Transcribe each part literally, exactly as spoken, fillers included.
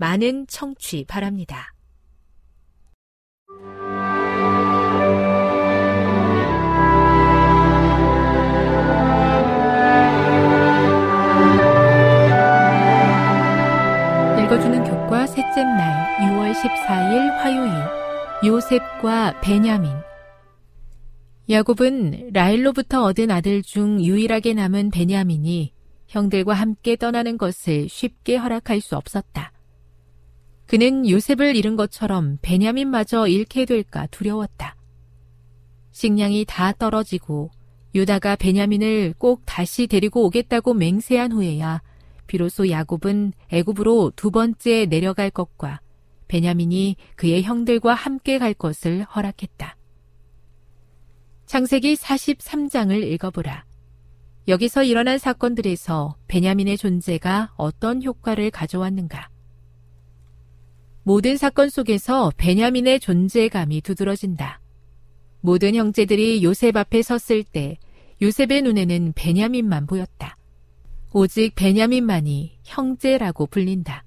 많은 청취 바랍니다. 읽어주는 교과 셋째 날 유월 십사일 화요일, 요셉과 베냐민. 야곱은 라헬로부터 얻은 아들 중 유일하게 남은 베냐민이 형들과 함께 떠나는 것을 쉽게 허락할 수 없었다. 그는 요셉을 잃은 것처럼 베냐민마저 잃게 될까 두려웠다. 식량이 다 떨어지고 유다가 베냐민을 꼭 다시 데리고 오겠다고 맹세한 후에야 비로소 야곱은 애굽으로 두 번째 내려갈 것과 베냐민이 그의 형들과 함께 갈 것을 허락했다. 창세기 사십삼 장을 읽어보라. 여기서 일어난 사건들에서 베냐민의 존재가 어떤 효과를 가져왔는가? 모든 사건 속에서 베냐민의 존재감이 두드러진다. 모든 형제들이 요셉 앞에 섰을 때 요셉의 눈에는 베냐민만 보였다. 오직 베냐민만이 형제라고 불린다.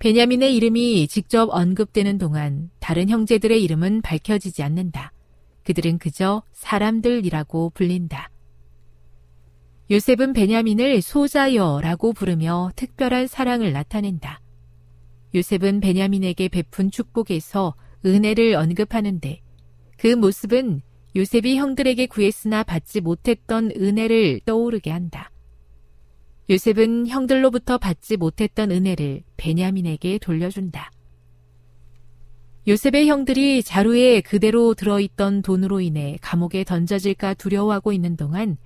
베냐민의 이름이 직접 언급되는 동안 다른 형제들의 이름은 밝혀지지 않는다. 그들은 그저 사람들이라고 불린다. 요셉은 베냐민을 소자여라고 부르며 특별한 사랑을 나타낸다. 요셉은 베냐민에게 베푼 축복에서 은혜를 언급하는데 그 모습은 요셉이 형들에게 구했으나 받지 못했던 은혜를 떠오르게 한다. 요셉은 형들로부터 받지 못했던 은혜를 베냐민에게 돌려준다. 요셉의 형들이 자루에 그대로 들어있던 돈으로 인해 감옥에 던져질까 두려워하고 있는 동안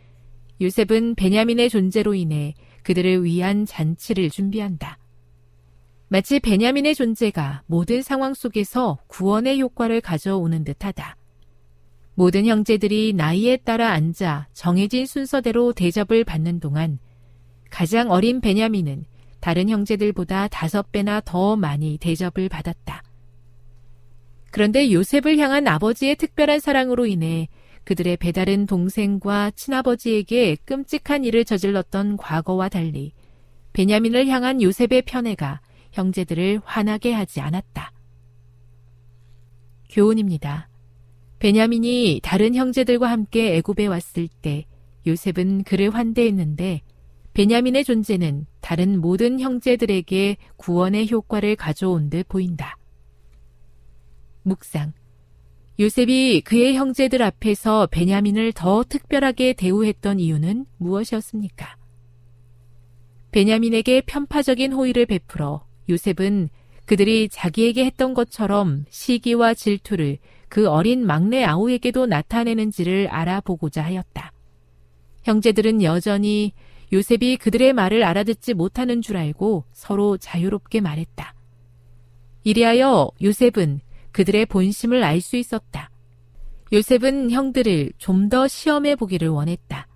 요셉은 베냐민의 존재로 인해 그들을 위한 잔치를 준비한다. 마치 베냐민의 존재가 모든 상황 속에서 구원의 효과를 가져오는 듯하다. 모든 형제들이 나이에 따라 앉아 정해진 순서대로 대접을 받는 동안 가장 어린 베냐민은 다른 형제들보다 다섯 배나 더 많이 대접을 받았다. 그런데 요셉을 향한 아버지의 특별한 사랑으로 인해 그들의 배다른 동생과 친아버지에게 끔찍한 일을 저질렀던 과거와 달리 베냐민을 향한 요셉의 편애가 형제들을 화나게 하지 않았다. 교훈입니다. 베냐민이 다른 형제들과 함께 애굽에 왔을 때 요셉은 그를 환대했는데 베냐민의 존재는 다른 모든 형제들에게 구원의 효과를 가져온 듯 보인다. 묵상. 요셉이 그의 형제들 앞에서 베냐민을 더 특별하게 대우했던 이유는 무엇이었습니까? 베냐민에게 편파적인 호의를 베풀어 요셉은 그들이 자기에게 했던 것처럼 시기와 질투를 그 어린 막내 아우에게도 나타내는지를 알아보고자 하였다. 형제들은 여전히 요셉이 그들의 말을 알아듣지 못하는 줄 알고 서로 자유롭게 말했다. 이리하여 요셉은 그들의 본심을 알 수 있었다. 요셉은 형들을 좀 더 시험해 보기를 원했다.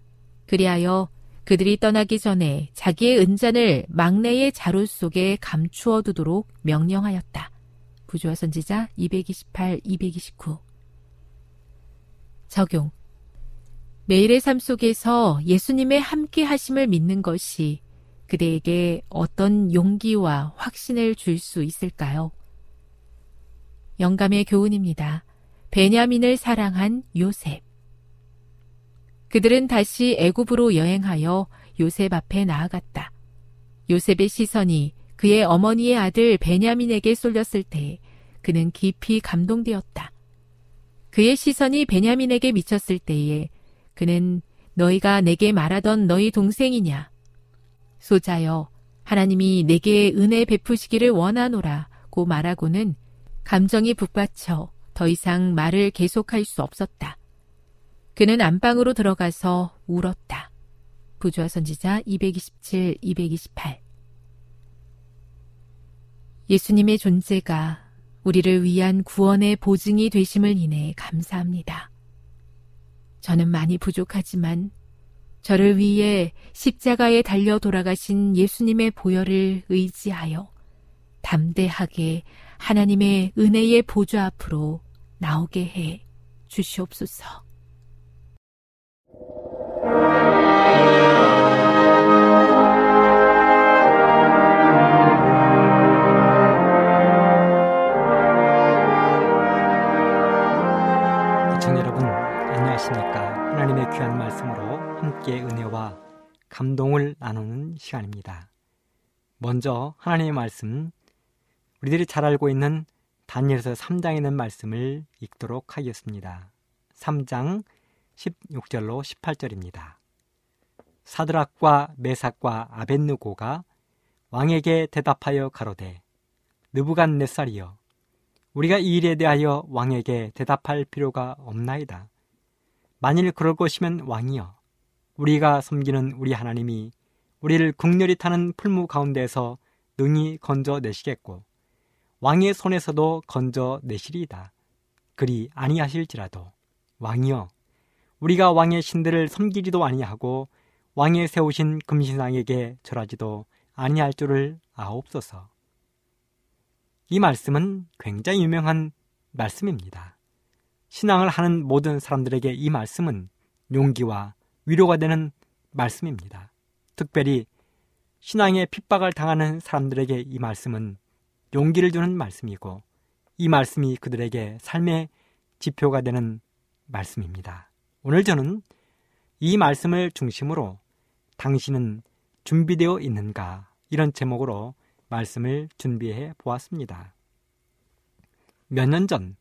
그리하여 그들이 떠나기 전에 자기의 은잔을 막내의 자루 속에 감추어 두도록 명령하였다. 부조와 선지자 이백이십팔, 이백이십구. 적용. 매일의 삶 속에서 예수님의 함께 하심을 믿는 것이 그대에게 어떤 용기와 확신을 줄 수 있을까요? 영감의 교훈입니다. 베냐민을 사랑한 요셉. 그들은 다시 애굽으로 여행하여 요셉 앞에 나아갔다. 요셉의 시선이 그의 어머니의 아들 베냐민에게 쏠렸을 때 그는 깊이 감동되었다. 그의 시선이 베냐민에게 미쳤을 때에 그는 너희가 내게 말하던 너희 동생이냐? 소자여, 하나님이 내게 은혜 베푸시기를 원하노라고 말하고는 감정이 북받쳐 더 이상 말을 계속할 수 없었다. 그는 안방으로 들어가서 울었다. 부조와 선지자 이백이십칠, 이백이십팔. 예수님의 존재가 우리를 위한 구원의 보증이 되심을 인해 감사합니다. 저는 많이 부족하지만 저를 위해 십자가에 달려 돌아가신 예수님의 보혈을 의지하여 담대하게 하나님의 은혜의 보좌 앞으로 나오게 해 주시옵소서. 시청자 여러분, 안녕하십니까? 하나님의 귀한 말씀으로 함께 은혜와 감동을 나누는 시간입니다. 먼저 하나님의 말씀, 우리들이 잘 알고 있는 다니엘서 삼 장에 있는 말씀을 읽도록 하겠습니다. 삼 장 십육 절로 십팔 절입니다. 사드락과 메삭과 아벳느고가 왕에게 대답하여 가로되, 느부갓네살이여, 우리가 이 일에 대하여 왕에게 대답할 필요가 없나이다. 만일 그럴 것이면 왕이여, 우리가 섬기는 우리 하나님이 우리를 극렬히 타는 풀무 가운데서 능히 건져내시겠고 왕의 손에서도 건져내시리이다. 그리 아니하실지라도 왕이여, 우리가 왕의 신들을 섬기지도 아니하고 왕의 세우신 금신상에게 절하지도 아니할 줄을 아옵소서. 이 말씀은 굉장히 유명한 말씀입니다. 신앙을 하는 모든 사람들에게 이 말씀은 용기와 위로가 되는 말씀입니다. 특별히 신앙에 핍박을 당하는 사람들에게 이 말씀은 용기를 주는 말씀이고, 이 말씀이 그들에게 삶의 지표가 되는 말씀입니다. 오늘 저는 이 말씀을 중심으로 당신은 준비되어 있는가, 이런 제목으로 말씀을 준비해 보았습니다. 몇 년 전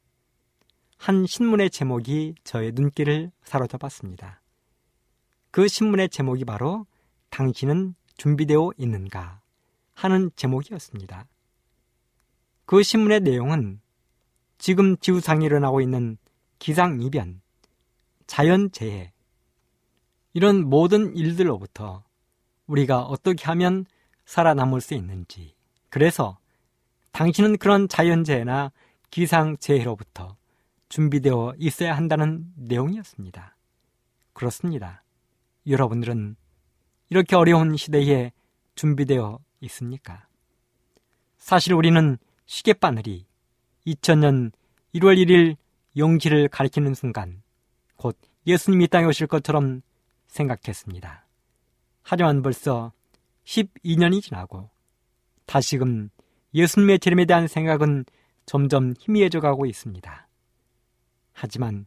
한 신문의 제목이 저의 눈길을 사로잡았습니다. 그 신문의 제목이 바로 당신은 준비되어 있는가 하는 제목이었습니다. 그 신문의 내용은 지금 지구상에 일어나고 있는 기상이변, 자연재해, 이런 모든 일들로부터 우리가 어떻게 하면 살아남을 수 있는지, 그래서 당신은 그런 자연재해나 기상재해로부터 준비되어 있어야 한다는 내용이었습니다. 그렇습니다. 여러분들은 이렇게 어려운 시대에 준비되어 있습니까? 사실 우리는 시계바늘이 이천 년 일월 일 일 영시를 가리키는 순간 곧 예수님이 이 땅에 오실 것처럼 생각했습니다. 하지만 벌써 십이 년이 지나고 다시금 예수님의 재림에 대한 생각은 점점 희미해져 가고 있습니다. 하지만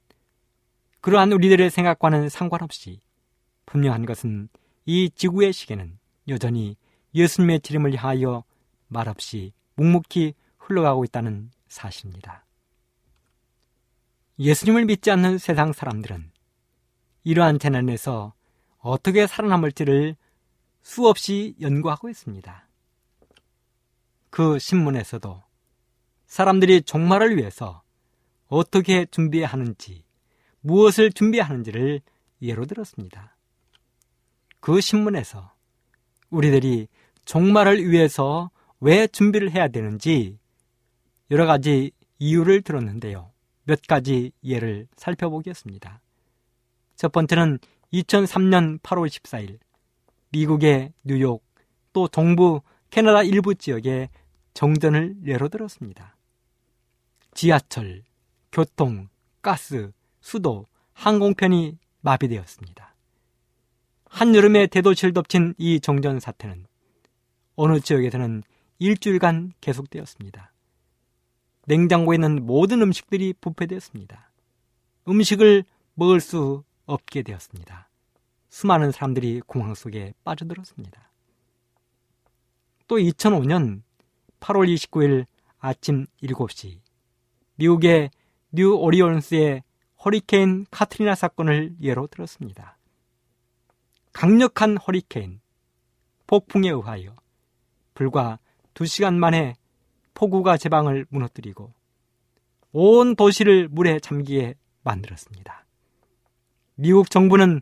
그러한 우리들의 생각과는 상관없이 분명한 것은 이 지구의 시계는 여전히 예수님의 재림을 향하여 말없이 묵묵히 흘러가고 있다는 사실입니다. 예수님을 믿지 않는 세상 사람들은 이러한 재난에서 어떻게 살아남을지를 수없이 연구하고 있습니다. 그 신문에서도 사람들이 종말을 위해서 어떻게 준비해야 하는지, 무엇을 준비해야 하는지를 예로 들었습니다. 그 신문에서 우리들이 종말을 위해서 왜 준비를 해야 되는지 여러 가지 이유를 들었는데요. 몇 가지 예를 살펴보겠습니다. 첫 번째는 이천삼년 팔월 십사일 미국의 뉴욕 또 동부 캐나다 일부 지역에 정전을 예로 들었습니다. 지하철, 교통, 가스, 수도, 항공편이 마비되었습니다. 한여름에 대도시를 덮친 이 정전 사태는 어느 지역에서는 일주일간 계속되었습니다. 냉장고에 있는 모든 음식들이 부패되었습니다. 음식을 먹을 수 없게 되었습니다. 수많은 사람들이 공황 속에 빠져들었습니다. 또 이천오년 팔월 이십구일 아침 일곱시 미국의 뉴 오리온스의 허리케인 카트리나 사건을 예로 들었습니다. 강력한 허리케인, 폭풍에 의하여 불과 두 시간 만에 폭우가 제방을 무너뜨리고 온 도시를 물에 잠기게 만들었습니다. 미국 정부는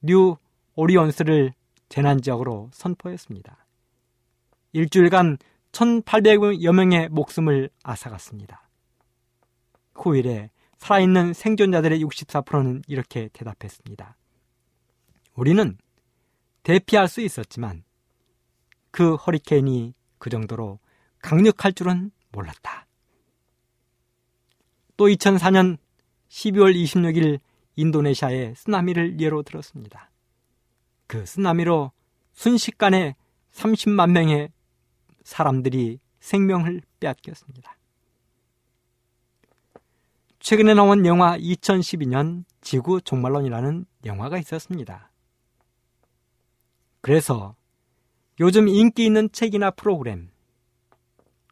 뉴 오리온스를 재난지역으로 선포했습니다. 일주일간 천팔백여 명의 목숨을 앗아갔습니다. 후일에 살아있는 생존자들의 육십사 퍼센트는 이렇게 대답했습니다. 우리는 대피할 수 있었지만 그 허리케인이 그 정도로 강력할 줄은 몰랐다. 또 이천사년 십이월 이십육일 인도네시아의 쓰나미를 예로 들었습니다. 그 쓰나미로 순식간에 삼십만 명의 사람들이 생명을 빼앗겼습니다. 최근에 나온 영화 이천십이년 지구 종말론이라는 영화가 있었습니다. 그래서 요즘 인기 있는 책이나 프로그램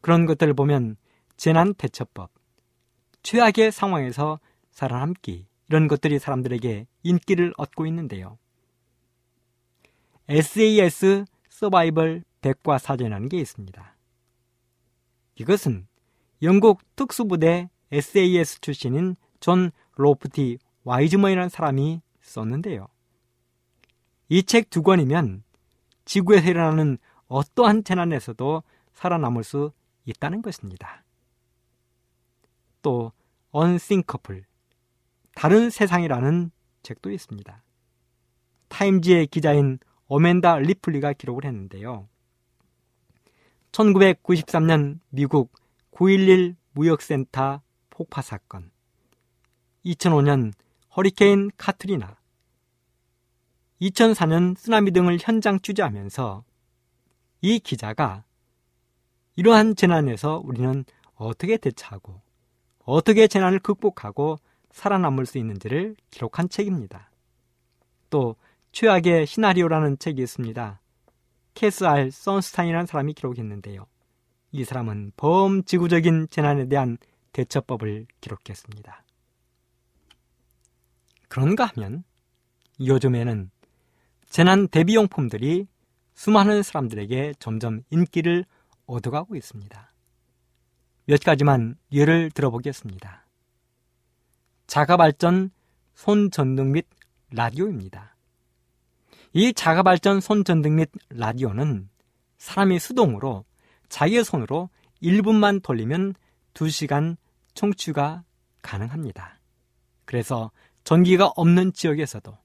그런 것들을 보면 재난 대처법, 최악의 상황에서 살아남기 이런 것들이 사람들에게 인기를 얻고 있는데요. 에스에이에스 서바이벌 백과사전이라는 게 있습니다. 이것은 영국 특수부대 에스에이에스 출신인 존 로프티 와이즈먼이라는 사람이 썼는데요. 이 책 두 권이면 지구에서 일어나는 어떠한 재난에서도 살아남을 수 있다는 것입니다. 또 언싱커플, 다른 세상이라는 책도 있습니다. 타임지의 기자인 어멘다 리플리가 기록을 했는데요. 천구백구십삼년 미국 구일일 무역센터 폭파 사건, 이천오년 허리케인 카트리나, 이천사년 쓰나미 등을 현장 취재하면서 이 기자가 이러한 재난에서 우리는 어떻게 대처하고 어떻게 재난을 극복하고 살아남을 수 있는지를 기록한 책입니다. 또 최악의 시나리오라는 책이 있습니다. 캐스 알 선스타인이라는 사람이 기록했는데요. 이 사람은 범지구적인 재난에 대한 대처법을 기록했습니다. 그런가 하면 요즘에는 재난 대비용품들이 수많은 사람들에게 점점 인기를 얻어가고 있습니다. 몇 가지만 예를 들어보겠습니다. 자가발전 손전등 및 라디오입니다. 이 자가발전 손전등 및 라디오는 사람이 수동으로 자기의 손으로 일 분만 돌리면 두 시간 청취가 가능합니다. 그래서 전기가 없는 지역에서도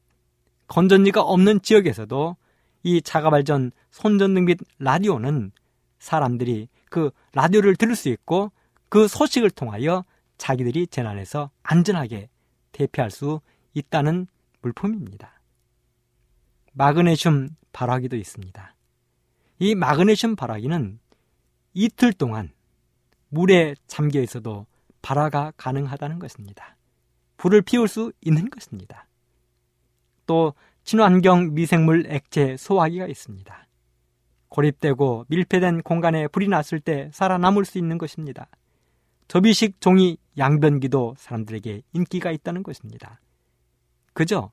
건전지가 없는 지역에서도 이 자가발전 손전등 및 라디오는 사람들이 그 라디오를 들을 수 있고 그 소식을 통하여 자기들이 재난에서 안전하게 대피할 수 있다는 물품입니다. 마그네슘 발화기도 있습니다. 이 마그네슘 발화기는 이틀 동안 물에 잠겨 있어도 발화가 가능하다는 것입니다. 불을 피울 수 있는 것입니다. 또 친환경 미생물 액체 소화기가 있습니다. 고립되고 밀폐된 공간에 불이 났을 때 살아남을 수 있는 것입니다. 접이식 종이 양변기도 사람들에게 인기가 있다는 것입니다. 그저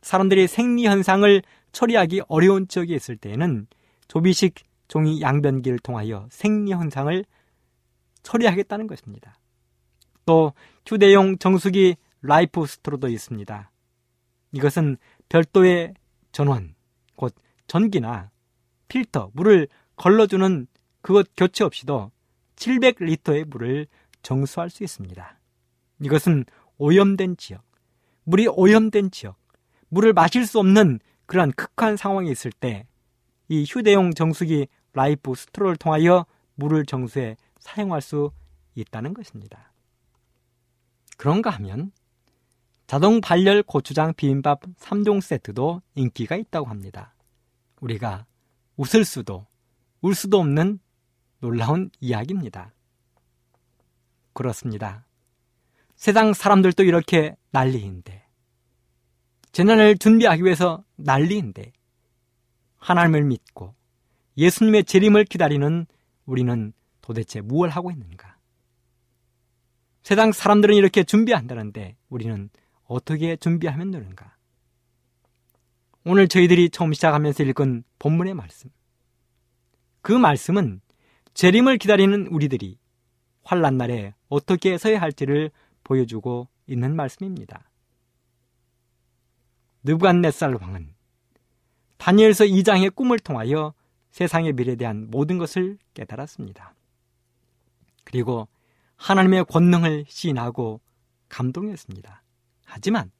사람들이 생리현상을 처리하기 어려운 지역에 있을 때에는 접이식 종이 양변기를 통하여 생리현상을 처리하겠다는 것입니다. 또 휴대용 정수기 라이프 스토어도 있습니다. 이것은 별도의 전원, 곧 전기나 필터, 물을 걸러주는 그것 교체 없이도 칠백 리터의 물을 정수할 수 있습니다. 이것은 오염된 지역, 물이 오염된 지역, 물을 마실 수 없는 그러한 극한 상황이 있을 때 이 휴대용 정수기 라이프 스트로를 통하여 물을 정수해 사용할 수 있다는 것입니다. 그런가 하면 자동 발열 고추장 비빔밥 삼 종 세트도 인기가 있다고 합니다. 우리가 웃을 수도 울 수도 없는 놀라운 이야기입니다. 그렇습니다. 세상 사람들도 이렇게 난리인데, 재난을 준비하기 위해서 난리인데, 하나님을 믿고 예수님의 재림을 기다리는 우리는 도대체 무엇을 하고 있는가? 세상 사람들은 이렇게 준비한다는데 우리는 어떻게 준비하면 되는가? 오늘 저희들이 처음 시작하면서 읽은 본문의 말씀, 그 말씀은 재림을 기다리는 우리들이 환난 날에 어떻게 서야 할지를 보여주고 있는 말씀입니다. 느부갓네살 왕은 다니엘서 이 장의 꿈을 통하여 세상의 미래에 대한 모든 것을 깨달았습니다. 그리고 하나님의 권능을 시인하고 감동했습니다. 하지만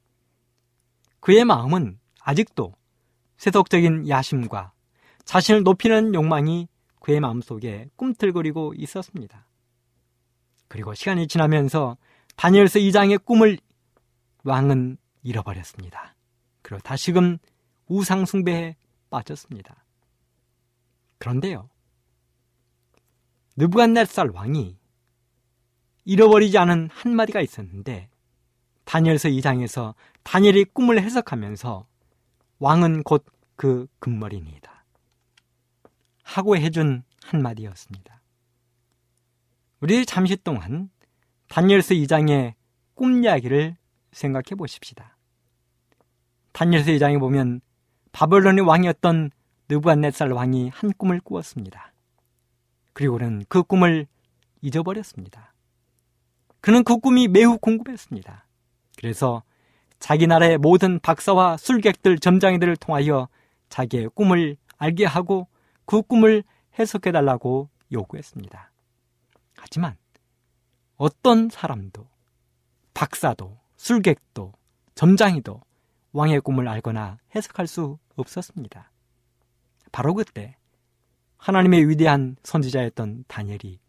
그의 마음은 아직도 세속적인 야심과 자신을 높이는 욕망이 그의 마음속에 꿈틀거리고 있었습니다. 그리고 시간이 지나면서 다니엘서 이 장의 꿈을 왕은 잃어버렸습니다. 그리고 다시금 우상 숭배에 빠졌습니다. 그런데요, 느부갓네살 왕이 잃어버리지 않은 한마디가 있었는데, 다니엘서 이 장에서 다니엘이 꿈을 해석하면서 왕은 곧 그 금머리니이다 하고 해준 한마디였습니다. 우리 잠시 동안 다니엘서 이 장의 꿈 이야기를 생각해 보십시다. 다니엘서 이 장에 보면 바벨론의 왕이었던 느부갓네살 왕이 한 꿈을 꾸었습니다. 그리고는 그 꿈을 잊어버렸습니다. 그는 그 꿈이 매우 궁금했습니다. 그래서 자기 나라의 모든 박사와 술객들, 점장이들을 통하여 자기의 꿈을 알게 하고 그 꿈을 해석해달라고 요구했습니다. 하지만 어떤 사람도, 박사도, 술객도, 점장이도 왕의 꿈을 알거나 해석할 수 없었습니다. 바로 그때 하나님의 위대한 선지자였던 다니엘이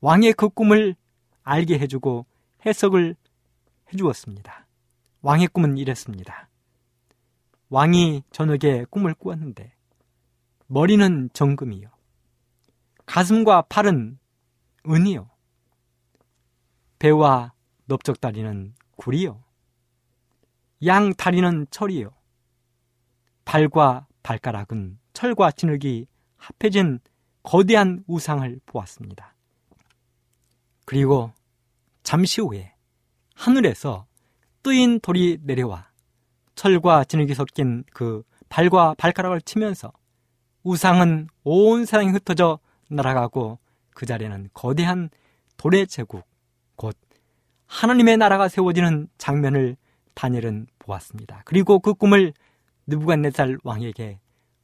왕의 그 꿈을 알게 해주고 해석을 해주었습니다. 왕의 꿈은 이랬습니다. 왕이 저녁에 꿈을 꾸었는데 머리는 정금이요, 가슴과 팔은 은이요, 배와 넓적다리는 구리요, 양 다리는 철이요, 발과 발가락은 철과 진흙이 합해진 거대한 우상을 보았습니다. 그리고 잠시 후에 하늘에서 뜨인 돌이 내려와 철과 진흙이 섞인 그 발과 발가락을 치면서 우상은 온 세상에 흩어져 날아가고 그 자리에는 거대한 돌의 제국, 곧 하나님의 나라가 세워지는 장면을 다니엘은 보았습니다. 그리고 그 꿈을 느부갓네살 왕에게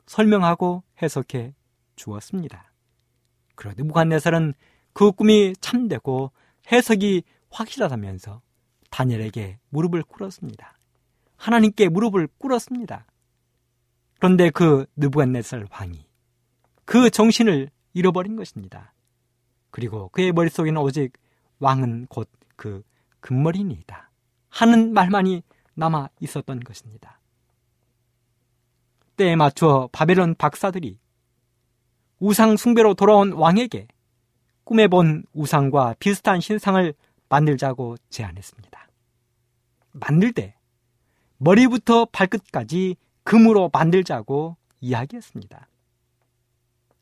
설명하고 해석해 주었습니다. 그러 느부갓네살은 그 꿈이 참되고 해석이 확실하다면서 다니엘에게 무릎을 꿇었습니다. 하나님께 무릎을 꿇었습니다. 그런데 그 느부갓네살 왕이 그 정신을 잃어버린 것입니다. 그리고 그의 머릿속에는 오직 왕은 곧 그 금머리니이다 하는 말만이 남아 있었던 것입니다. 때에 맞춰 바벨론 박사들이 우상 숭배로 돌아온 왕에게 꿈에 본 우상과 비슷한 신상을 만들자고 제안했습니다. 만들 때 머리부터 발끝까지 금으로 만들자고 이야기했습니다.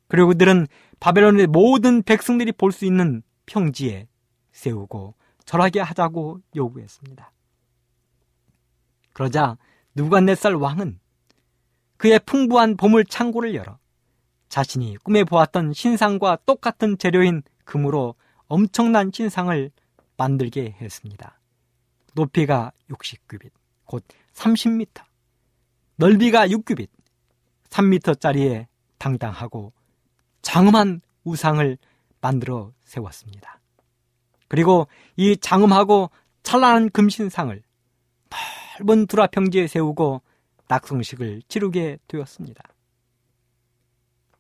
그리고 그들은 바벨론의 모든 백성들이 볼 수 있는 평지에 세우고 절하게 하자고 요구했습니다. 그러자 느부갓네살 왕은 그의 풍부한 보물 창고를 열어 자신이 꿈에 보았던 신상과 똑같은 재료인 금으로 엄청난 신상을 만들게 했습니다. 높이가 육십 규빗, 곧 삼십 미터, 넓이가 육 규빗, 삼 미터짜리의 당당하고 장엄한 우상을 만들어 세웠습니다. 그리고 이 장엄하고 찬란한 금신상을 넓은 두라 평지에 세우고 낙성식을 치르게 되었습니다.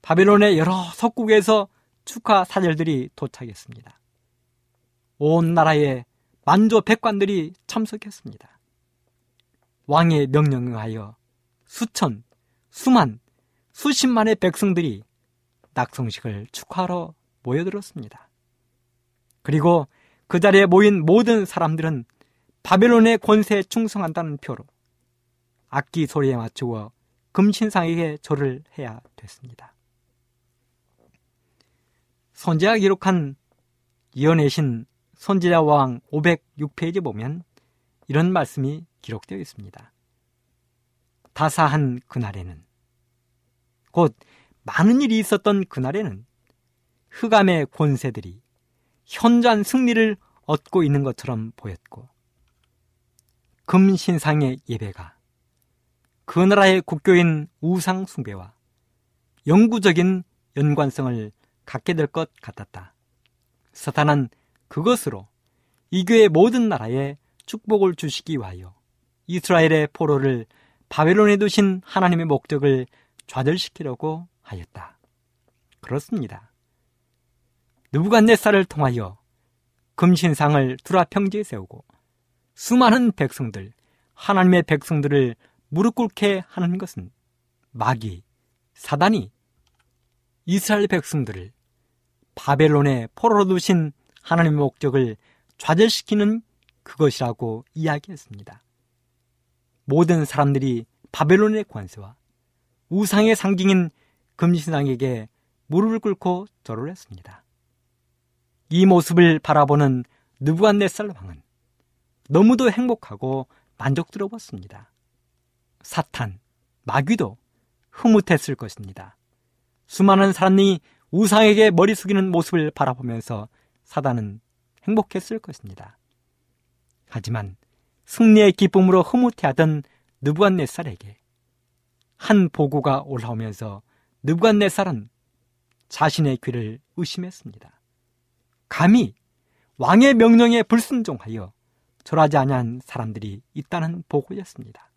바벨론의 여러 석국에서 축하 사절들이 도착했습니다. 온 나라의 만조 백관들이 참석했습니다. 왕의 명령에 하여 수천, 수만, 수십만의 백성들이 낙성식을 축하하러 모여들었습니다. 그리고 그 자리에 모인 모든 사람들은 바벨론의 권세에 충성한다는 표로 악기 소리에 맞추어 금신상에게 절을 해야 됐습니다. 선지자가 기록한 예언의 신 선지자왕 오백육 페이지 보면 이런 말씀이 기록되어 있습니다. 다사한 그날에는, 곧 많은 일이 있었던 그날에는 흑암의 권세들이 현저한 승리를 얻고 있는 것처럼 보였고, 금신상의 예배가 그 나라의 국교인 우상 숭배와 영구적인 연관성을 갖게 될 것 같았다. 사탄은 그것으로 이교의 모든 나라에 축복을 주시기 위하여 이스라엘의 포로를 바벨론에 두신 하나님의 목적을 좌절시키려고 하였다. 그렇습니다. 느부갓네살을 통하여 금신상을 두라 평지에 세우고 수많은 백성들, 하나님의 백성들을 무릎 꿇게 하는 것은 마귀, 사단이 이스라엘 백성들을 바벨론에 포로로 두신 하나님의 목적을 좌절시키는 그것이라고 이야기했습니다. 모든 사람들이 바벨론의 권세와 우상의 상징인 금신상에게 무릎을 꿇고 절을 했습니다. 이 모습을 바라보는 느부갓네살 왕은 너무도 행복하고 만족스러웠습니다. 사탄, 마귀도 흐뭇했을 것입니다. 수많은 사람이 우상에게 머리 숙이는 모습을 바라보면서 사단은 행복했을 것입니다. 하지만 승리의 기쁨으로 흐뭇해하던 느부갓네살에게 한 보고가 올라오면서 느부갓네살은 자신의 귀를 의심했습니다. 감히 왕의 명령에 불순종하여 절하지 아니한 사람들이 있다는 보고였습니다.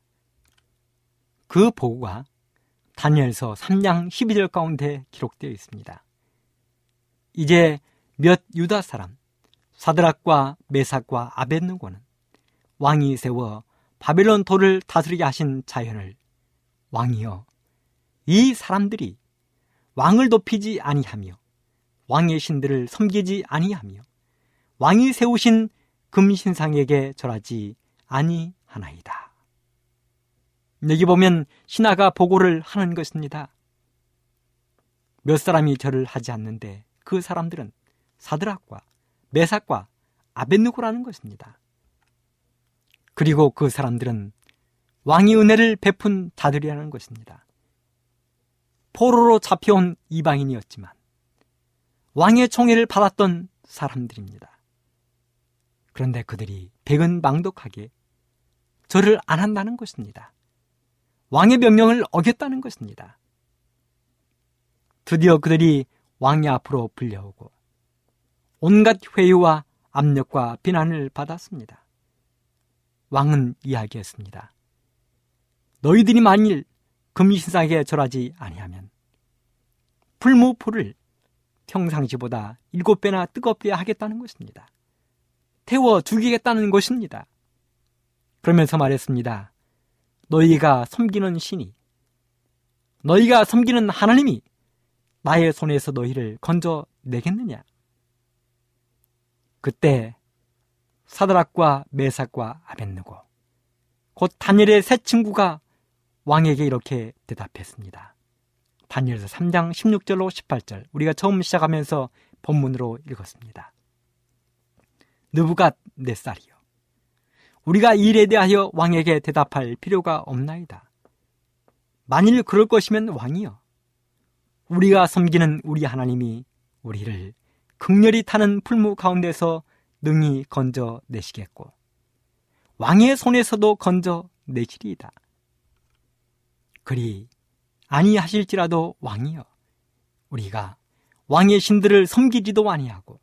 그 보고가 다니엘서 삼 장 십이 절 가운데 기록되어 있습니다. 이제 몇 유다 사람 사드락과 메삭과 아벳느고는 왕이 세워 바벨론 도를 다스리게 하신 자연을 왕이여, 이 사람들이 왕을 높이지 아니하며 왕의 신들을 섬기지 아니하며 왕이 세우신 금신상에게 절하지 아니하나이다. 여기 보면 신하가 보고를 하는 것입니다. 몇 사람이 절을 하지 않는데 그 사람들은 사드락과 메삭과 아벳느고라는 것입니다. 그리고 그 사람들은 왕이 은혜를 베푼 자들이라는 것입니다. 포로로 잡혀온 이방인이었지만 왕의 총애를 받았던 사람들입니다. 그런데 그들이 백은망독하게 절을 안 한다는 것입니다. 왕의 명령을 어겼다는 것입니다. 드디어 그들이 왕의 앞으로 불려오고 온갖 회유와 압력과 비난을 받았습니다. 왕은 이야기했습니다. 너희들이 만일 금신상에 절하지 아니하면 풀무불을 평상시보다 일곱 배나 뜨겁게 하겠다는 것입니다. 태워 죽이겠다는 것입니다. 그러면서 말했습니다. 너희가 섬기는 신이, 너희가 섬기는 하나님이 나의 손에서 너희를 건져내겠느냐? 그때 사드락과 메삭과 아벳느고, 곧 다니엘의 세 친구가 왕에게 이렇게 대답했습니다. 다니엘서 삼 장 십육 절로 십팔 절, 우리가 처음 시작하면서 본문으로 읽었습니다. 느부갓네살이요, 우리가 이 일에 대하여 왕에게 대답할 필요가 없나이다. 만일 그럴 것이면 왕이여, 우리가 섬기는 우리 하나님이 우리를 극렬히 타는 풀무 가운데서 능히 건져내시겠고 왕의 손에서도 건져내시리이다. 그리 아니하실지라도 왕이여, 우리가 왕의 신들을 섬기지도 아니하고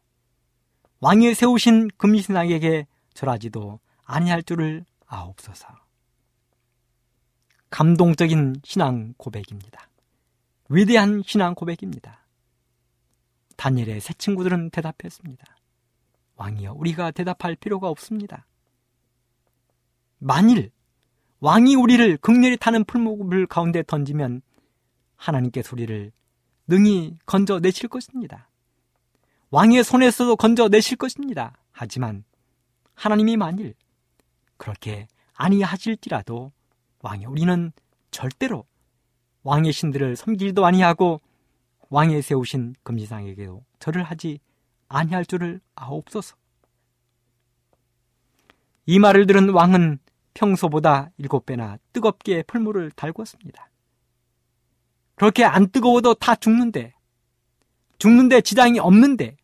왕이 세우신 금신에게 절하지도 아니할 줄을 아옵소서. 감동적인 신앙 고백입니다. 위대한 신앙 고백입니다. 다니엘의 세 친구들은 대답했습니다. 왕이여, 우리가 대답할 필요가 없습니다. 만일 왕이 우리를 극렬히 타는 풀무불 가운데 던지면 하나님께서 우리를 능히 건져내실 것입니다. 왕의 손에서도 건져내실 것입니다. 하지만 하나님이 만일 그렇게 아니하실지라도 왕이 우리는 절대로 왕의 신들을 섬기지도 아니하고 왕의 세우신 금신상에게도 절을 하지 아니할 줄을 아옵소서. 이 말을 들은 왕은 평소보다 일곱 배나 뜨겁게 풀무를 달궜습니다. 그렇게 안 뜨거워도 다 죽는데 죽는데 지장이 없는데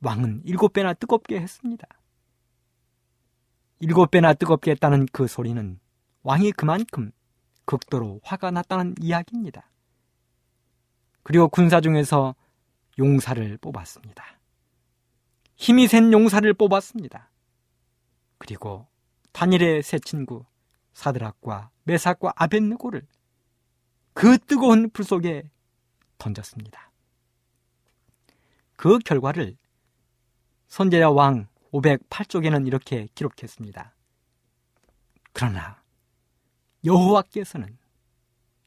왕은 일곱 배나 뜨겁게 했습니다. 일곱 배나 뜨겁게 했다는 그 소리는 왕이 그만큼 극도로 화가 났다는 이야기입니다. 그리고 군사 중에서 용사를 뽑았습니다. 힘이 센 용사를 뽑았습니다. 그리고 다니엘의 세 친구 사드락과 메삭과 아벳느고를 그 뜨거운 불 속에 던졌습니다. 그 결과를 선지자 왕 오백팔 쪽에는 이렇게 기록했습니다. 그러나 여호와께서는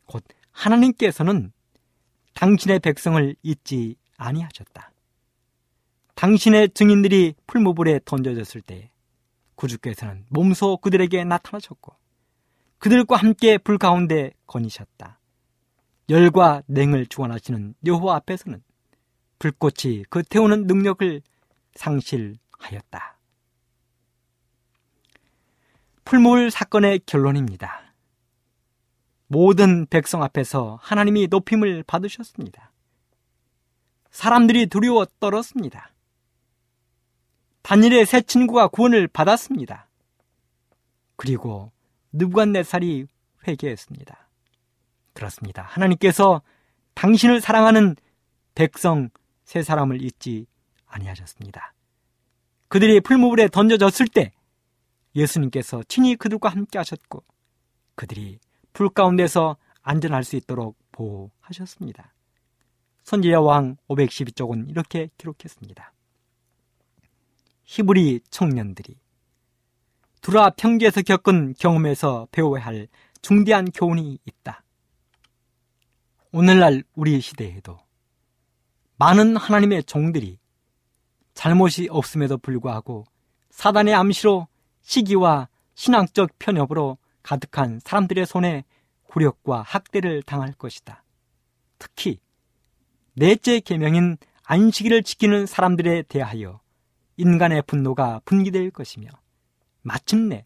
곧 하나님께서는 당신의 백성을 잊지 아니하셨다. 당신의 증인들이 풀무불에 던져졌을 때 구주께서는 몸소 그들에게 나타나셨고 그들과 함께 불 가운데 거니셨다. 열과 냉을 주관하시는 여호와 앞에서는 불꽃이 그 태우는 능력을 상실하였다. 풀물 사건의 결론입니다. 모든 백성 앞에서 하나님이 높임을 받으셨습니다. 사람들이 두려워 떨었습니다. 다니엘의 세 친구가 구원을 받았습니다. 그리고 느부갓네살이 회개했습니다. 그렇습니다. 하나님께서 당신을 사랑하는 백성 세 사람을 잊지 아니하셨습니다. 그들이 풀무불에 던져졌을 때 예수님께서 친히 그들과 함께 하셨고 그들이 불 가운데서 안전할 수 있도록 보호하셨습니다. 선지자 왕 오백십이 쪽은 이렇게 기록했습니다. 히브리 청년들이 두라 평지에서 겪은 경험에서 배워야 할 중대한 교훈이 있다. 오늘날 우리 시대에도 많은 하나님의 종들이 잘못이 없음에도 불구하고 사단의 암시로 시기와 신앙적 편협으로 가득한 사람들의 손에 굴욕과 학대를 당할 것이다. 특히 넷째 계명인 안식일을 지키는 사람들에 대하여 인간의 분노가 분기될 것이며 마침내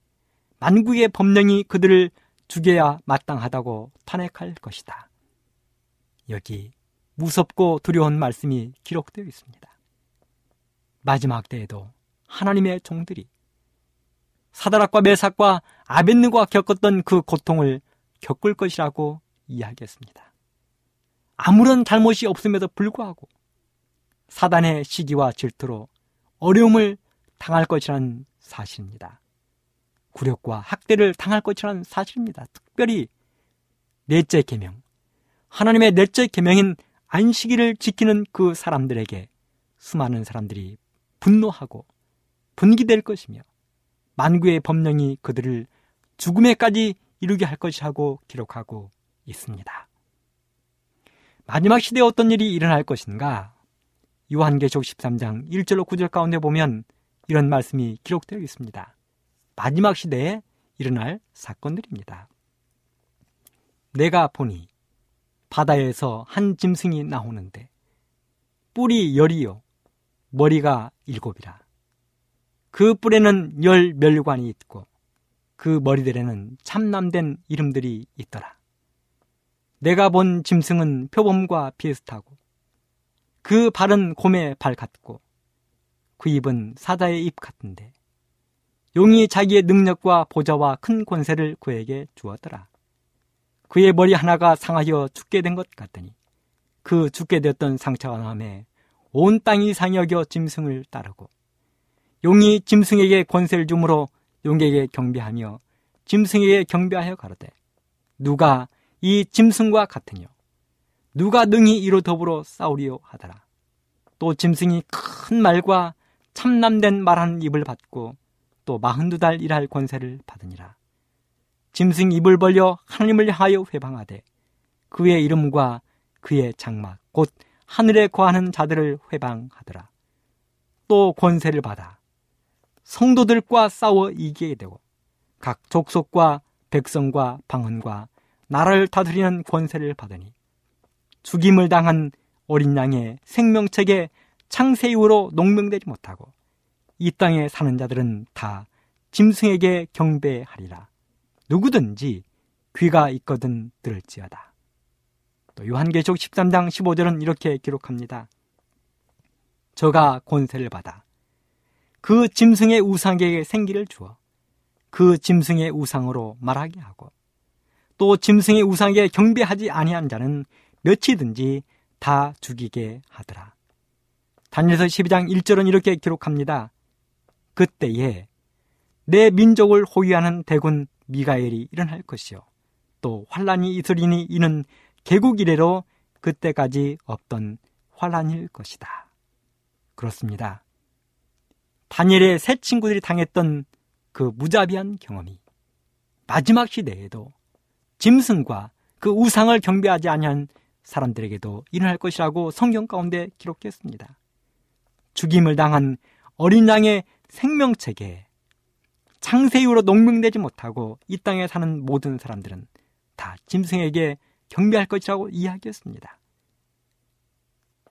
만국의 법령이 그들을 죽여야 마땅하다고 탄핵할 것이다. 여기 무섭고 두려운 말씀이 기록되어 있습니다. 마지막 때에도 하나님의 종들이 사드락과 메삭과 아벳느고가 겪었던 그 고통을 겪을 것이라고 이야기했습니다. 아무런 잘못이 없음에도 불구하고 사단의 시기와 질투로 어려움을 당할 것이라는 사실입니다. 굴욕과 학대를 당할 것이라는 사실입니다. 특별히 넷째 계명, 하나님의 넷째 계명인 안식일을 지키는 그 사람들에게 수많은 사람들이 분노하고 분기될 것이며 만구의 법령이 그들을 죽음에까지 이르게 할 것이라고 기록하고 있습니다. 마지막 시대에 어떤 일이 일어날 것인가? 요한계시록 십삼 장 일 절로 구 절 가운데 보면 이런 말씀이 기록되어 있습니다. 마지막 시대에 일어날 사건들입니다. 내가 보니 바다에서 한 짐승이 나오는데 뿔이 열이요 머리가 일곱이라. 그 뿔에는 열 멸관이 있고 그 머리들에는 참남된 이름들이 있더라. 내가 본 짐승은 표범과 비슷하고 그 발은 곰의 발 같고 그 입은 사자의 입 같은데 용이 자기의 능력과 보좌와 큰 권세를 그에게 주었더라. 그의 머리 하나가 상하여 죽게 된 것 같더니 그 죽게 되었던 상처가 남에 온 땅이 상히 여겨 짐승을 따르고 용이 짐승에게 권세를 주므로 용에게 경배하며 짐승에게 경배하여 가로되 누가 이 짐승과 같으뇨? 누가 능히 이로 더불어 싸우리요 하더라. 또 짐승이 큰 말과 참남된 말한 입을 받고 또 마흔두 달 일할 권세를 받으니라. 짐승 입을 벌려 하나님을 향하여 회방하되 그의 이름과 그의 장막 곧 하늘에 거하는 자들을 회방하더라. 또 권세를 받아 성도들과 싸워 이기게 되고 각 족속과 백성과 방언과 나라를 다스리는 권세를 받으니 죽임을 당한 어린 양의 생명책에 창세 이후로 농명되지 못하고 이 땅에 사는 자들은 다 짐승에게 경배하리라. 누구든지 귀가 있거든 들을지어다. 또 요한계시록 십삼 장 십오 절은 이렇게 기록합니다. 저가 권세를 받아 그 짐승의 우상에게 생기를 주어 그 짐승의 우상으로 말하게 하고 또 짐승의 우상에게 경배하지 아니한 자는 몇이든지 다 죽이게 하더라. 다니엘서 십이 장 일 절은 이렇게 기록합니다. 그때에 내 민족을 호위하는 대군 미가엘이 일어날 것이요 또 환란이 있으리니 이는 개국 이래로 그때까지 없던 환란일 것이다. 그렇습니다. 다니엘의 세 친구들이 당했던 그 무자비한 경험이 마지막 시대에도 짐승과 그 우상을 경배하지 아니한 사람들에게도 일어날 것이라고 성경 가운데 기록했습니다. 죽임을 당한 어린 양의 생명책에 창세 이후로 농명되지 못하고 이 땅에 사는 모든 사람들은 다 짐승에게 경배할 것이라고 이야기했습니다.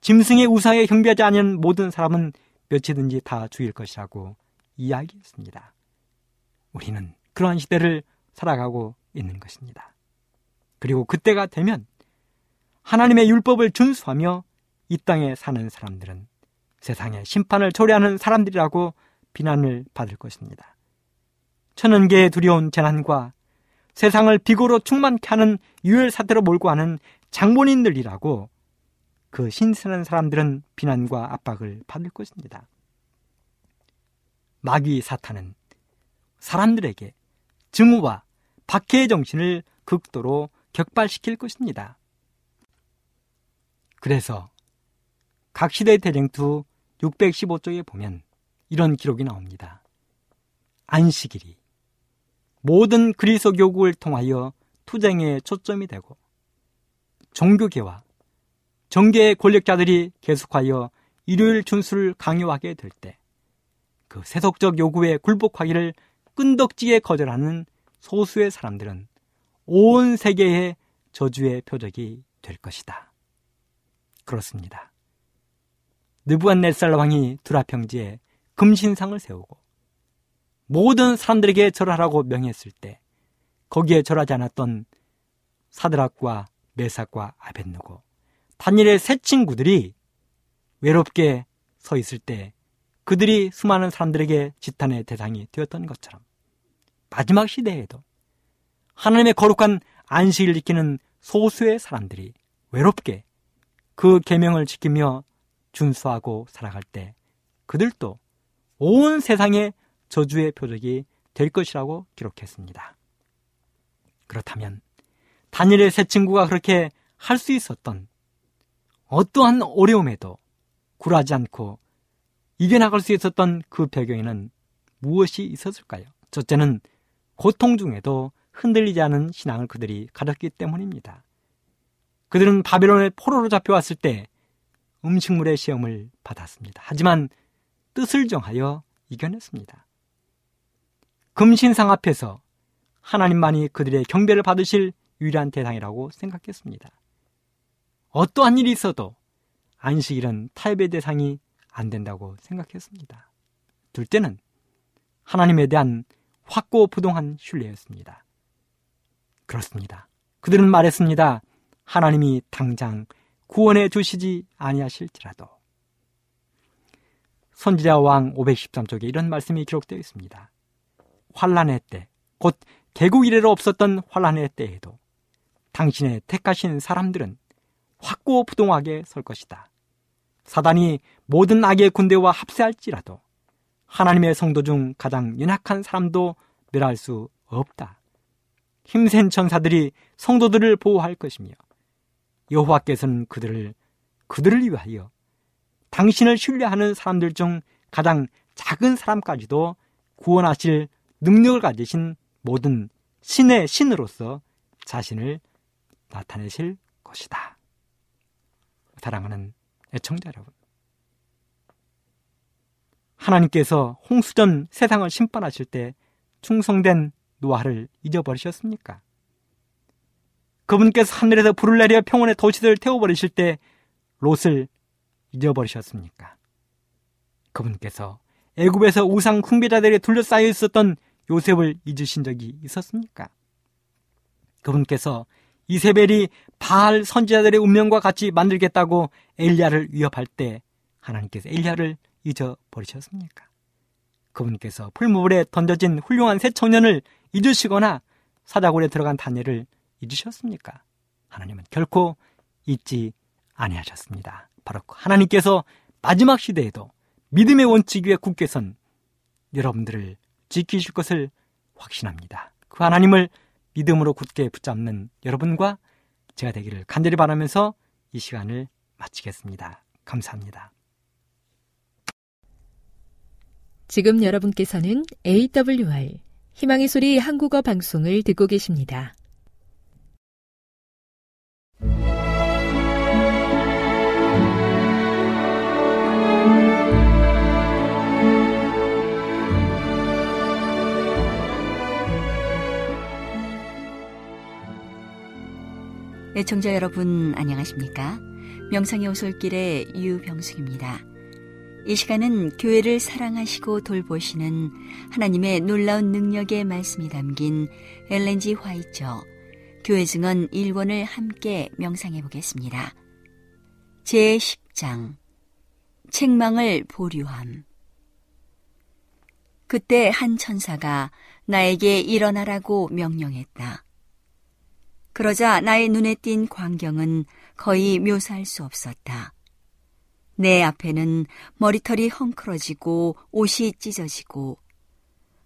짐승의 우상에 경배하지 않은 모든 사람은 몇이든지 다 죽일 것이라고 이야기했습니다. 우리는 그러한 시대를 살아가고 있는 것입니다. 그리고 그때가 되면 하나님의 율법을 준수하며 이 땅에 사는 사람들은 세상의 심판을 초래하는 사람들이라고 비난을 받을 것입니다. 천연계에 두려운 재난과 세상을 비고로 충만케 하는 유혈사태로 몰고 하는 장본인들이라고 그 신선한 사람들은 비난과 압박을 받을 것입니다. 마귀 사탄은 사람들에게 증오와 박해의 정신을 극도로 격발시킬 것입니다. 그래서 각 시대의 대쟁투 육백십오 쪽에 보면 이런 기록이 나옵니다. 안식일이 모든 그리스도교국을 통하여 투쟁에 초점이 되고 종교계와 정계의 권력자들이 계속하여 일요일 준수를 강요하게 될 때 그 세속적 요구에 굴복하기를 끈덕지게 거절하는 소수의 사람들은 온 세계의 저주의 표적이 될 것이다. 그렇습니다. 느부갓네살 왕이 두라평지에 금신상을 세우고 모든 사람들에게 절하라고 명했을 때 거기에 절하지 않았던 사드락과 메삭과 아벳느고 다니엘의 세 친구들이 외롭게 서 있을 때 그들이 수많은 사람들에게 지탄의 대상이 되었던 것처럼 마지막 시대에도 하나님의 거룩한 안식을 지키는 소수의 사람들이 외롭게 그 계명을 지키며 준수하고 살아갈 때 그들도 온 세상의 저주의 표적이 될 것이라고 기록했습니다. 그렇다면 다니엘의 세 친구가 그렇게 할 수 있었던 어떠한 어려움에도 굴하지 않고 이겨나갈 수 있었던 그 배경에는 무엇이 있었을까요? 첫째는 고통 중에도 흔들리지 않은 신앙을 그들이 가졌기 때문입니다. 그들은 바벨론의 포로로 잡혀왔을 때 음식물의 시험을 받았습니다. 하지만 뜻을 정하여 이겨냈습니다. 금신상 앞에서 하나님만이 그들의 경배를 받으실 유일한 대상이라고 생각했습니다. 어떠한 일이 있어도 안식일은 타협의 대상이 안 된다고 생각했습니다. 둘째는 하나님에 대한 확고부동한 신뢰였습니다. 그렇습니다. 그들은 말했습니다. 하나님이 당장 구원해 주시지 아니하실지라도. 선지자 왕 오백십삼 쪽에 이런 말씀이 기록되어 있습니다. 환란의 때, 곧 개국 이래로 없었던 환란의 때에도 당신의 택하신 사람들은 확고부동하게 설 것이다. 사단이 모든 악의 군대와 합세할지라도 하나님의 성도 중 가장 연약한 사람도 멸할 수 없다. 힘센 천사들이 성도들을 보호할 것이며 여호와께서는 그들을 그들을 위하여 당신을 신뢰하는 사람들 중 가장 작은 사람까지도 구원하실 능력을 가지신 모든 신의 신으로서 자신을 나타내실 것이다. 사랑하는 애청자 여러분, 하나님께서 홍수 전 세상을 심판하실 때 충성된 노아를 잊어버리셨습니까? 그분께서 하늘에서 불을 내려 평온의 도시들을 태워버리실 때 롯을 잊어버리셨습니까? 그분께서 애굽에서 우상 숭배자들에 둘러싸여 있었던 요셉을 잊으신 적이 있었습니까? 그분께서 이세벨이 바알 선지자들의 운명과 같이 만들겠다고 엘리야를 위협할 때 하나님께서 엘리야를 잊어버리셨습니까? 그분께서 풀무불에 던져진 훌륭한 새 청년을 잊으시거나 사자굴에 들어간 다니엘을 잊으셨습니까? 하나님은 결코 잊지 아니하셨습니다. 바로 하나님께서 마지막 시대에도 믿음의 원칙 위에 굳게 선 여러분들을 지키실 것을 확신합니다. 그 하나님을 믿음으로 굳게 붙잡는 여러분과 제가 되기를 간절히 바라면서 이 시간을 마치겠습니다. 감사합니다. 지금 여러분께서는 에이더블유알 희망의 소리 한국어 방송을 듣고 계십니다. 애청자 여러분 안녕하십니까? 명상의 오솔길의 유병숙입니다. 이 시간은 교회를 사랑하시고 돌보시는 하나님의 놀라운 능력의 말씀이 담긴 엘렌지 화이처 교회 증언 일 권을 함께 명상해 보겠습니다. 제십 장 책망을 보류함. 그때 한 천사가 나에게 일어나라고 명령했다. 그러자 나의 눈에 띈 광경은 거의 묘사할 수 없었다. 내 앞에는 머리털이 헝클어지고 옷이 찢어지고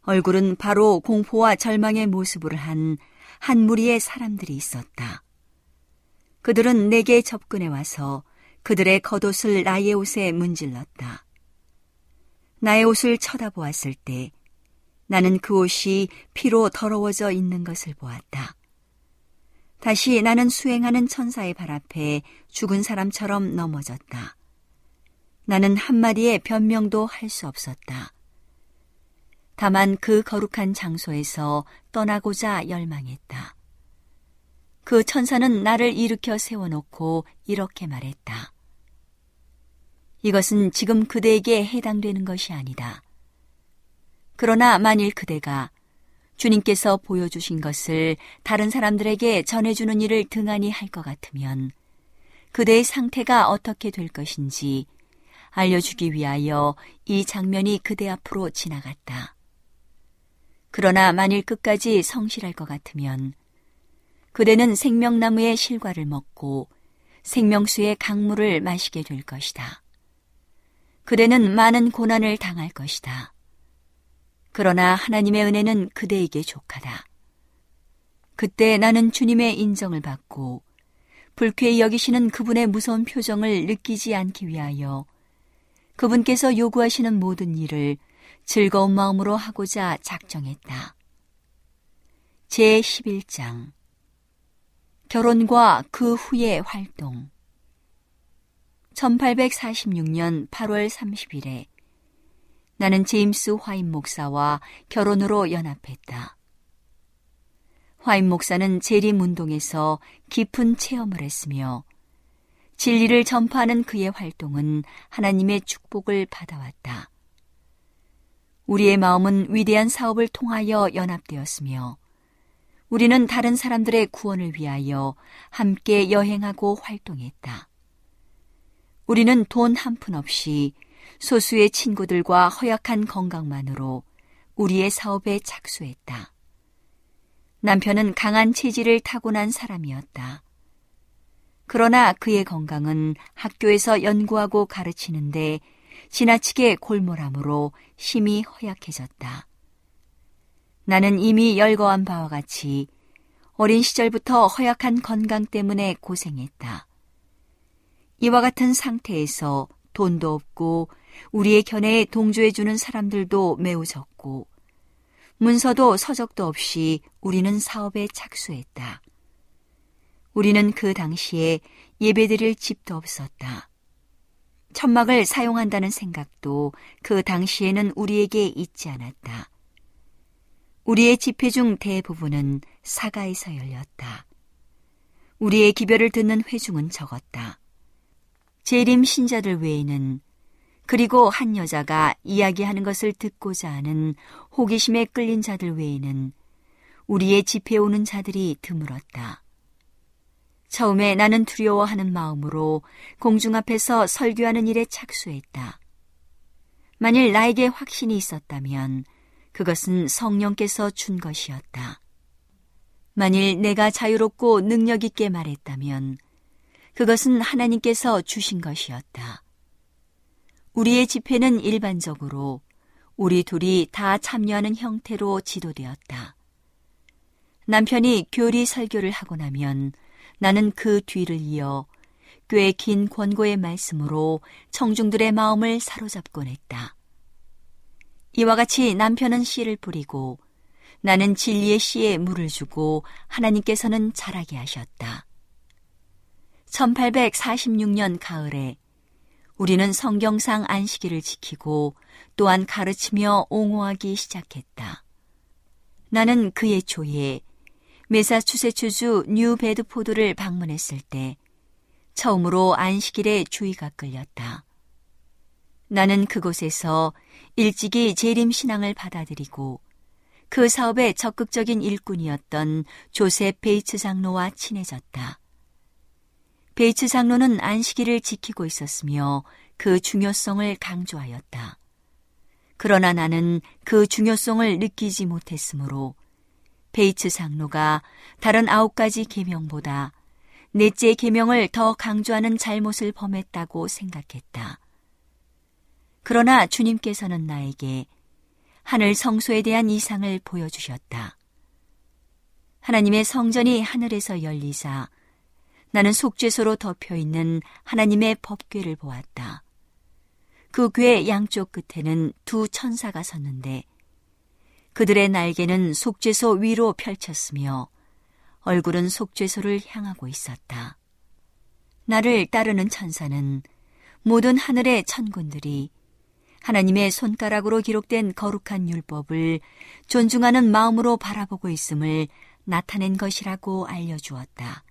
얼굴은 바로 공포와 절망의 모습을 한 한 무리의 사람들이 있었다. 그들은 내게 접근해 와서 그들의 겉옷을 나의 옷에 문질렀다. 나의 옷을 쳐다보았을 때 나는 그 옷이 피로 더러워져 있는 것을 보았다. 다시 나는 수행하는 천사의 발 앞에 죽은 사람처럼 넘어졌다. 나는 한마디의 변명도 할 수 없었다. 다만 그 거룩한 장소에서 떠나고자 열망했다. 그 천사는 나를 일으켜 세워놓고 이렇게 말했다. 이것은 지금 그대에게 해당되는 것이 아니다. 그러나 만일 그대가 주님께서 보여주신 것을 다른 사람들에게 전해주는 일을 등한히 할 것 같으면 그대의 상태가 어떻게 될 것인지 알려주기 위하여 이 장면이 그대 앞으로 지나갔다. 그러나 만일 끝까지 성실할 것 같으면 그대는 생명나무의 실과를 먹고 생명수의 강물을 마시게 될 것이다. 그대는 많은 고난을 당할 것이다. 그러나 하나님의 은혜는 그대에게 족하다. 그때 나는 주님의 인정을 받고 불쾌히 여기시는 그분의 무서운 표정을 느끼지 않기 위하여 그분께서 요구하시는 모든 일을 즐거운 마음으로 하고자 작정했다. 제십일 장 결혼과 그 후의 활동. 천팔백사십육 년 팔월 삼십일에 나는 제임스 화인 목사와 결혼으로 연합했다. 화인 목사는 재림운동에서 깊은 체험을 했으며 진리를 전파하는 그의 활동은 하나님의 축복을 받아왔다. 우리의 마음은 위대한 사업을 통하여 연합되었으며 우리는 다른 사람들의 구원을 위하여 함께 여행하고 활동했다. 우리는 돈 한 푼 없이 소수의 친구들과 허약한 건강만으로 우리의 사업에 착수했다. 남편은 강한 체질을 타고난 사람이었다. 그러나 그의 건강은 학교에서 연구하고 가르치는데 지나치게 골몰함으로 심히 허약해졌다. 나는 이미 열거한 바와 같이 어린 시절부터 허약한 건강 때문에 고생했다. 이와 같은 상태에서 돈도 없고 우리의 견해에 동조해주는 사람들도 매우 적고 문서도 서적도 없이 우리는 사업에 착수했다. 우리는 그 당시에 예배드릴 집도 없었다. 천막을 사용한다는 생각도 그 당시에는 우리에게 있지 않았다. 우리의 집회 중 대부분은 사가에서 열렸다. 우리의 기별을 듣는 회중은 적었다. 재림 신자들 외에는, 그리고 한 여자가 이야기하는 것을 듣고자 하는 호기심에 끌린 자들 외에는 우리의 집회에 오는 자들이 드물었다. 처음에 나는 두려워하는 마음으로 공중 앞에서 설교하는 일에 착수했다. 만일 나에게 확신이 있었다면 그것은 성령께서 준 것이었다. 만일 내가 자유롭고 능력 있게 말했다면 그것은 하나님께서 주신 것이었다. 우리의 집회는 일반적으로 우리 둘이 다 참여하는 형태로 지도되었다. 남편이 교리 설교를 하고 나면 나는 그 뒤를 이어 꽤 긴 권고의 말씀으로 청중들의 마음을 사로잡곤 했다. 이와 같이 남편은 씨를 뿌리고 나는 진리의 씨에 물을 주고 하나님께서는 자라게 하셨다. 천팔백사십육 년 가을에 우리는 성경상 안식일을 지키고 또한 가르치며 옹호하기 시작했다. 나는 그해 초에 매사추세츠주 뉴베드포드를 방문했을 때 처음으로 안식일에 주의가 끌렸다. 나는 그곳에서 일찍이 재림신앙을 받아들이고 그 사업의 적극적인 일꾼이었던 조셉 베이츠 장로와 친해졌다. 베이츠 장로는 안식일을 지키고 있었으며 그 중요성을 강조하였다. 그러나 나는 그 중요성을 느끼지 못했으므로 베이츠 장로가 다른 아홉 가지 계명보다 넷째 계명을 더 강조하는 잘못을 범했다고 생각했다. 그러나 주님께서는 나에게 하늘 성소에 대한 이상을 보여주셨다. 하나님의 성전이 하늘에서 열리자 나는 속죄소로 덮여있는 하나님의 법궤를 보았다. 그 궤의 양쪽 끝에는 두 천사가 섰는데 그들의 날개는 속죄소 위로 펼쳤으며 얼굴은 속죄소를 향하고 있었다. 나를 따르는 천사는 모든 하늘의 천군들이 하나님의 손가락으로 기록된 거룩한 율법을 존중하는 마음으로 바라보고 있음을 나타낸 것이라고 알려주었다.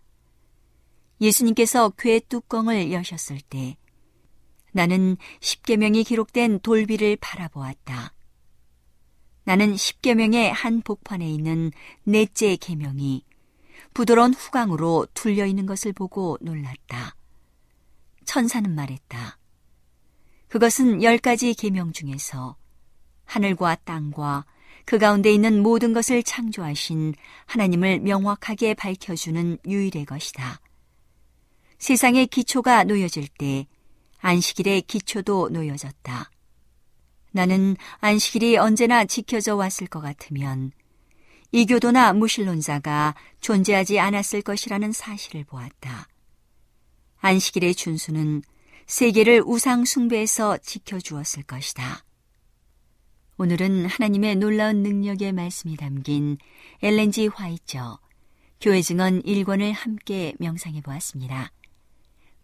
예수님께서 궤 뚜껑을 여셨을 때 나는 십계명이 기록된 돌비를 바라보았다. 나는 십계명의 한 복판에 있는 넷째 계명이 부드러운 후광으로 둘려 있는 것을 보고 놀랐다. 천사는 말했다. 그것은 열 가지 계명 중에서 하늘과 땅과 그 가운데 있는 모든 것을 창조하신 하나님을 명확하게 밝혀주는 유일의 것이다. 세상의 기초가 놓여질 때 안식일의 기초도 놓여졌다. 나는 안식일이 언제나 지켜져 왔을 것 같으면 이교도나 무신론자가 존재하지 않았을 것이라는 사실을 보았다. 안식일의 준수는 세계를 우상 숭배에서 지켜주었을 것이다. 오늘은 하나님의 놀라운 능력의 말씀이 담긴 엘렌지 화이처 교회 증언 일 권을 함께 명상해 보았습니다.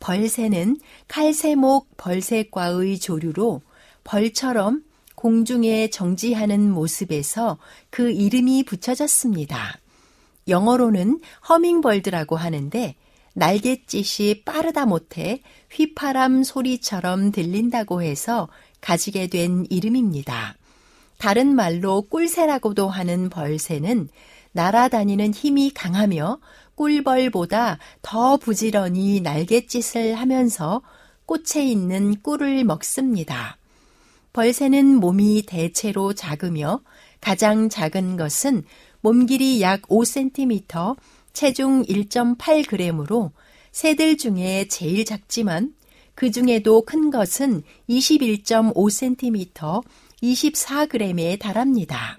벌새는 칼새목 벌새과의 조류로 벌처럼 공중에 정지하는 모습에서 그 이름이 붙여졌습니다. 영어로는 허밍버드라고 하는데 날갯짓이 빠르다 못해 휘파람 소리처럼 들린다고 해서 가지게 된 이름입니다. 다른 말로 꿀새라고도 하는 벌새는 날아다니는 힘이 강하며 꿀벌보다 더 부지런히 날갯짓을 하면서 꽃에 있는 꿀을 먹습니다. 벌새는 몸이 대체로 작으며 가장 작은 것은 몸 길이 약 오 센티미터, 체중 일 점 팔 그램으로 새들 중에 제일 작지만 그 중에도 큰 것은 이십일 점 오 센티미터, 이십사 그램에 달합니다.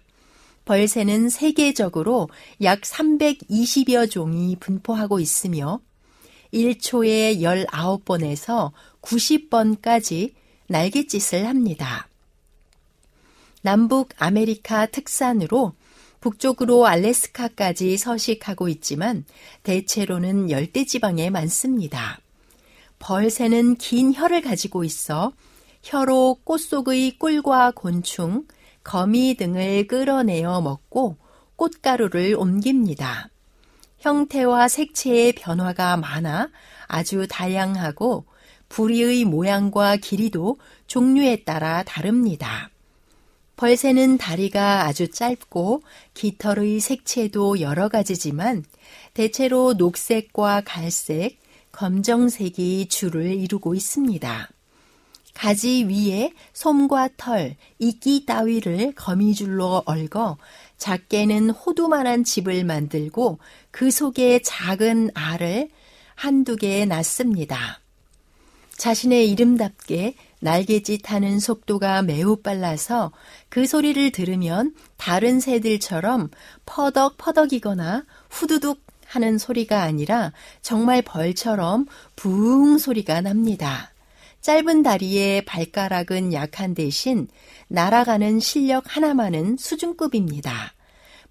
벌새는 세계적으로 약 삼백이십여 종이 분포하고 있으며 일 초에 열아홉 번에서 구십 번까지 날갯짓을 합니다. 남북 아메리카 특산으로 북쪽으로 알래스카까지 서식하고 있지만 대체로는 열대지방에 많습니다. 벌새는 긴 혀를 가지고 있어 혀로 꽃 속의 꿀과 곤충, 거미 등을 끌어내어 먹고 꽃가루를 옮깁니다. 형태와 색채의 변화가 많아 아주 다양하고 부리의 모양과 길이도 종류에 따라 다릅니다. 벌새는 다리가 아주 짧고 깃털의 색채도 여러 가지지만 대체로 녹색과 갈색, 검정색이 주를 이루고 있습니다. 가지 위에 솜과 털, 이끼 따위를 거미줄로 얽어 작게는 호두만한 집을 만들고 그 속에 작은 알을 한두 개 낳습니다. 자신의 이름답게 날갯짓하는 속도가 매우 빨라서 그 소리를 들으면 다른 새들처럼 퍼덕퍼덕이거나 후두둑 하는 소리가 아니라 정말 벌처럼 부웅 소리가 납니다. 짧은 다리에 발가락은 약한 대신 날아가는 실력 하나만은 수준급입니다.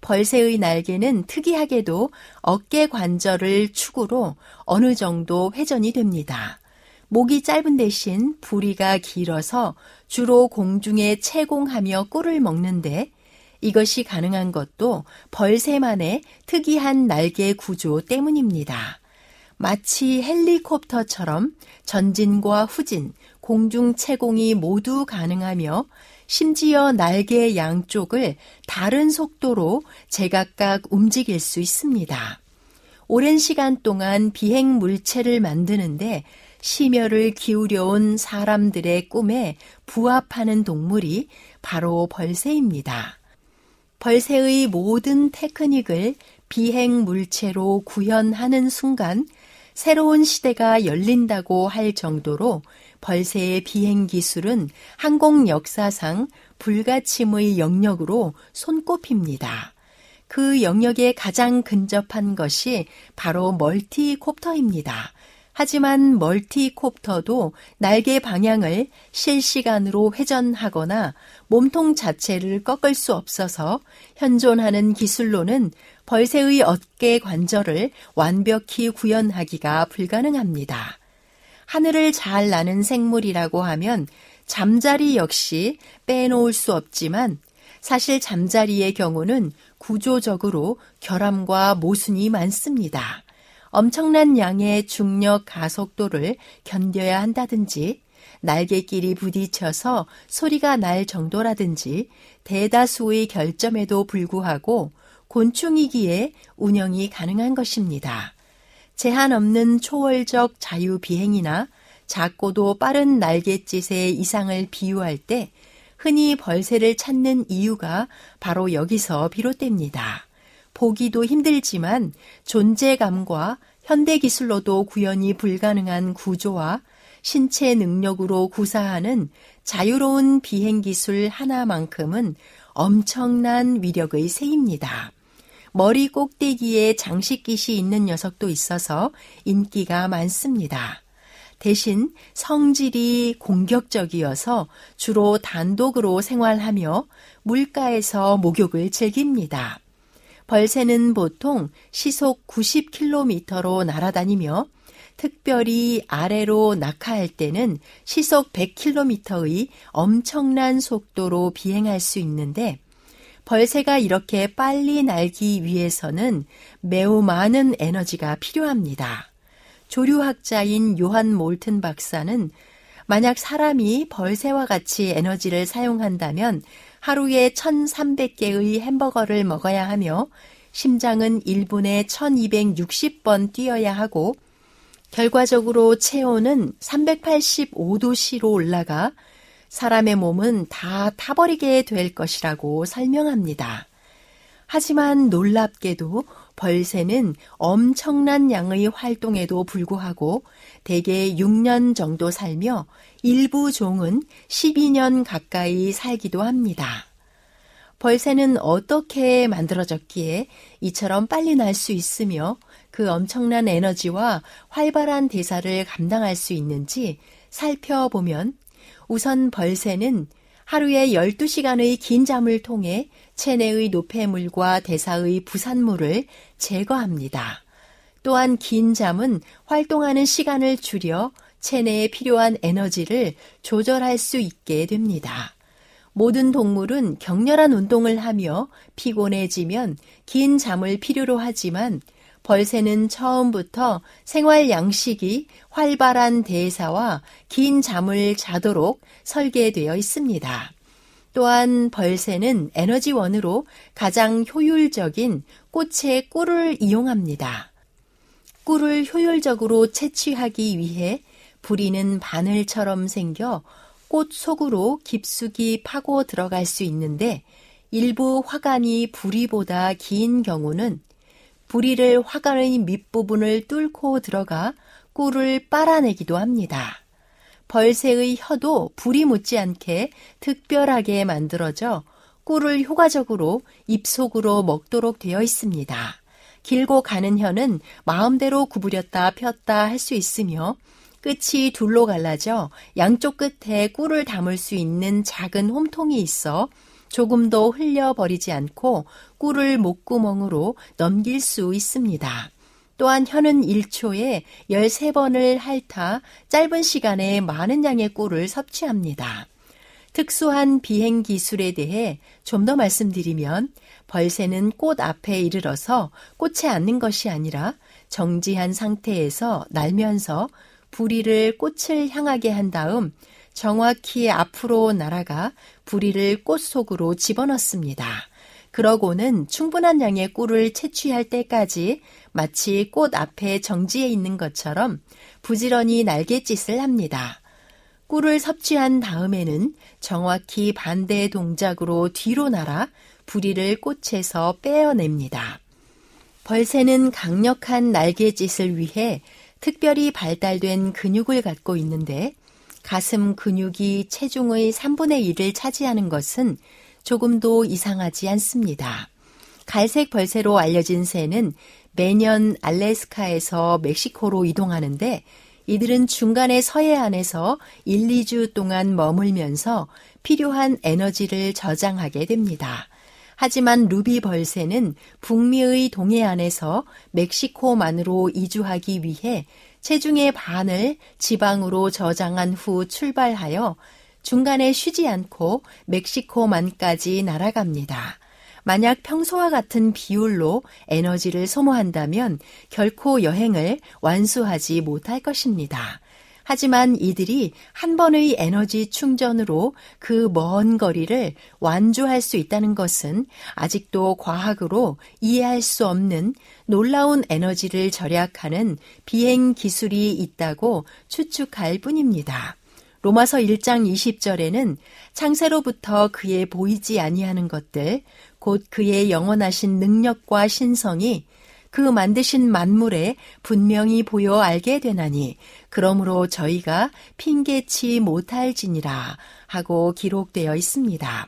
벌새의 날개는 특이하게도 어깨 관절을 축으로 어느 정도 회전이 됩니다. 목이 짧은 대신 부리가 길어서 주로 공중에 채공하며 꿀을 먹는데 이것이 가능한 것도 벌새만의 특이한 날개 구조 때문입니다. 마치 헬리콥터처럼 전진과 후진, 공중 채공이 모두 가능하며 심지어 날개 양쪽을 다른 속도로 제각각 움직일 수 있습니다. 오랜 시간 동안 비행 물체를 만드는데 심혈을 기울여온 사람들의 꿈에 부합하는 동물이 바로 벌새입니다. 벌새의 모든 테크닉을 비행 물체로 구현하는 순간 새로운 시대가 열린다고 할 정도로 벌새의 비행 기술은 항공 역사상 불가침의 영역으로 손꼽힙니다. 그 영역에 가장 근접한 것이 바로 멀티콥터입니다. 하지만 멀티콥터도 날개 방향을 실시간으로 회전하거나 몸통 자체를 꺾을 수 없어서 현존하는 기술로는 벌새의 어깨 관절을 완벽히 구현하기가 불가능합니다. 하늘을 잘 나는 생물이라고 하면 잠자리 역시 빼놓을 수 없지만 사실 잠자리의 경우는 구조적으로 결함과 모순이 많습니다. 엄청난 양의 중력 가속도를 견뎌야 한다든지 날개끼리 부딪혀서 소리가 날 정도라든지 대다수의 결점에도 불구하고 곤충이기에 운영이 가능한 것입니다. 제한 없는 초월적 자유비행이나 작고도 빠른 날갯짓의 이상을 비유할 때 흔히 벌새를 찾는 이유가 바로 여기서 비롯됩니다. 보기도 힘들지만 존재감과 현대기술로도 구현이 불가능한 구조와 신체 능력으로 구사하는 자유로운 비행기술 하나만큼은 엄청난 위력의 새입니다. 머리 꼭대기에 장식깃이 있는 녀석도 있어서 인기가 많습니다. 대신 성질이 공격적이어서 주로 단독으로 생활하며 물가에서 목욕을 즐깁니다. 벌새는 보통 시속 구십 킬로미터로 날아다니며 특별히 아래로 낙하할 때는 시속 백 킬로미터의 엄청난 속도로 비행할 수 있는데 벌새가 이렇게 빨리 날기 위해서는 매우 많은 에너지가 필요합니다. 조류학자인 요한 몰튼 박사는 만약 사람이 벌새와 같이 에너지를 사용한다면 하루에 천삼백 개의 햄버거를 먹어야 하며 심장은 일 분에 천이백육십 번 뛰어야 하고 결과적으로 체온은 삼백팔십오 도씨로 올라가 사람의 몸은 다 타버리게 될 것이라고 설명합니다. 하지만 놀랍게도 벌새는 엄청난 양의 활동에도 불구하고 대개 육 년 정도 살며 일부 종은 십이 년 가까이 살기도 합니다. 벌새는 어떻게 만들어졌기에 이처럼 빨리 날 수 있으며 그 엄청난 에너지와 활발한 대사를 감당할 수 있는지 살펴보면 우선 벌새는 하루에 열두 시간의 긴 잠을 통해 체내의 노폐물과 대사의 부산물을 제거합니다. 또한 긴 잠은 활동하는 시간을 줄여 체내에 필요한 에너지를 조절할 수 있게 됩니다. 모든 동물은 격렬한 운동을 하며 피곤해지면 긴 잠을 필요로 하지만 벌새는 처음부터 생활 양식이 활발한 대사와 긴 잠을 자도록 설계되어 있습니다. 또한 벌새는 에너지원으로 가장 효율적인 꽃의 꿀을 이용합니다. 꿀을 효율적으로 채취하기 위해 부리는 바늘처럼 생겨 꽃 속으로 깊숙이 파고 들어갈 수 있는데 일부 화관이 부리보다 긴 경우는 부리를 화관의 밑부분을 뚫고 들어가 꿀을 빨아내기도 합니다. 벌새의 혀도 부리 못지않게 특별하게 만들어져 꿀을 효과적으로 입속으로 먹도록 되어 있습니다. 길고 가는 혀는 마음대로 구부렸다 폈다 할 수 있으며 끝이 둘로 갈라져 양쪽 끝에 꿀을 담을 수 있는 작은 홈통이 있어 조금도 흘려버리지 않고 꿀을 목구멍으로 넘길 수 있습니다. 또한 혀는 일 초에 열세 번을 핥아 짧은 시간에 많은 양의 꿀을 섭취합니다. 특수한 비행 기술에 대해 좀 더 말씀드리면 벌새는 꽃 앞에 이르러서 꽃에 앉는 것이 아니라 정지한 상태에서 날면서 부리를 꽃을 향하게 한 다음 정확히 앞으로 날아가 부리를 꽃 속으로 집어넣습니다. 그러고는 충분한 양의 꿀을 채취할 때까지 마치 꽃 앞에 정지해 있는 것처럼 부지런히 날갯짓을 합니다. 꿀을 섭취한 다음에는 정확히 반대 동작으로 뒤로 날아 부리를 꽃에서 빼어냅니다. 벌새는 강력한 날갯짓을 위해 특별히 발달된 근육을 갖고 있는데 가슴 근육이 체중의 삼분의 일을 차지하는 것은 조금도 이상하지 않습니다. 갈색 벌새로 알려진 새는 매년 알래스카에서 멕시코로 이동하는데 이들은 중간에 서해안에서 일, 이 주 동안 머물면서 필요한 에너지를 저장하게 됩니다. 하지만 루비 벌새는 북미의 동해안에서 멕시코만으로 이주하기 위해 체중의 반을 지방으로 저장한 후 출발하여 중간에 쉬지 않고 멕시코만까지 날아갑니다. 만약 평소와 같은 비율로 에너지를 소모한다면 결코 여행을 완수하지 못할 것입니다. 하지만 이들이 한 번의 에너지 충전으로 그 먼 거리를 완주할 수 있다는 것은 아직도 과학으로 이해할 수 없는 놀라운 에너지를 절약하는 비행 기술이 있다고 추측할 뿐입니다. 로마서 일 장 이십 절에는 창세로부터 그의 보이지 아니하는 것들, 곧 그의 영원하신 능력과 신성이 그 만드신 만물에 분명히 보여 알게 되나니 그러므로 저희가 핑계치 못할지니라 하고 기록되어 있습니다.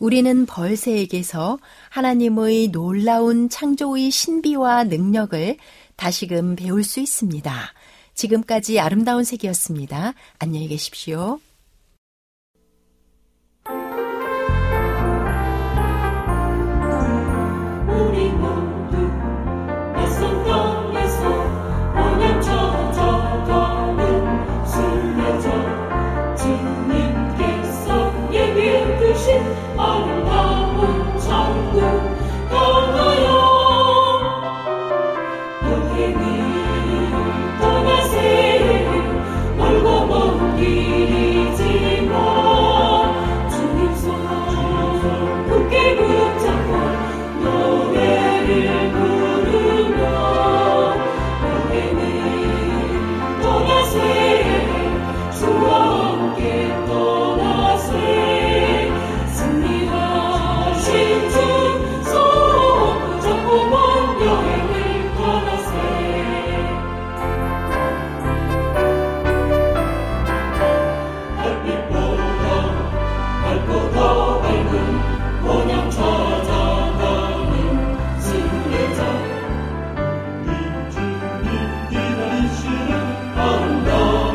우리는 벌새에게서 하나님의 놀라운 창조의 신비와 능력을 다시금 배울 수 있습니다. 지금까지 아름다운 세계였습니다. 안녕히 계십시오. 우리 모두 내 손 땅에서 언약처럼 가자. 주님께서 예비해 두신 아름다운 천국 가나요. 여행을 떠나세요. 멀고 먼 길이지만 주님 손 굳게 붙잡고 노래를 부르며 여행을 떠나세요. 주와 함께 떠나세. 승리하신 주 서로 붙잡고 먼 여행을 떠나세. 달빛보다 밝고 더 밝은 원형 찾아가는 승리자. 이 주님 기다리시는 아름다운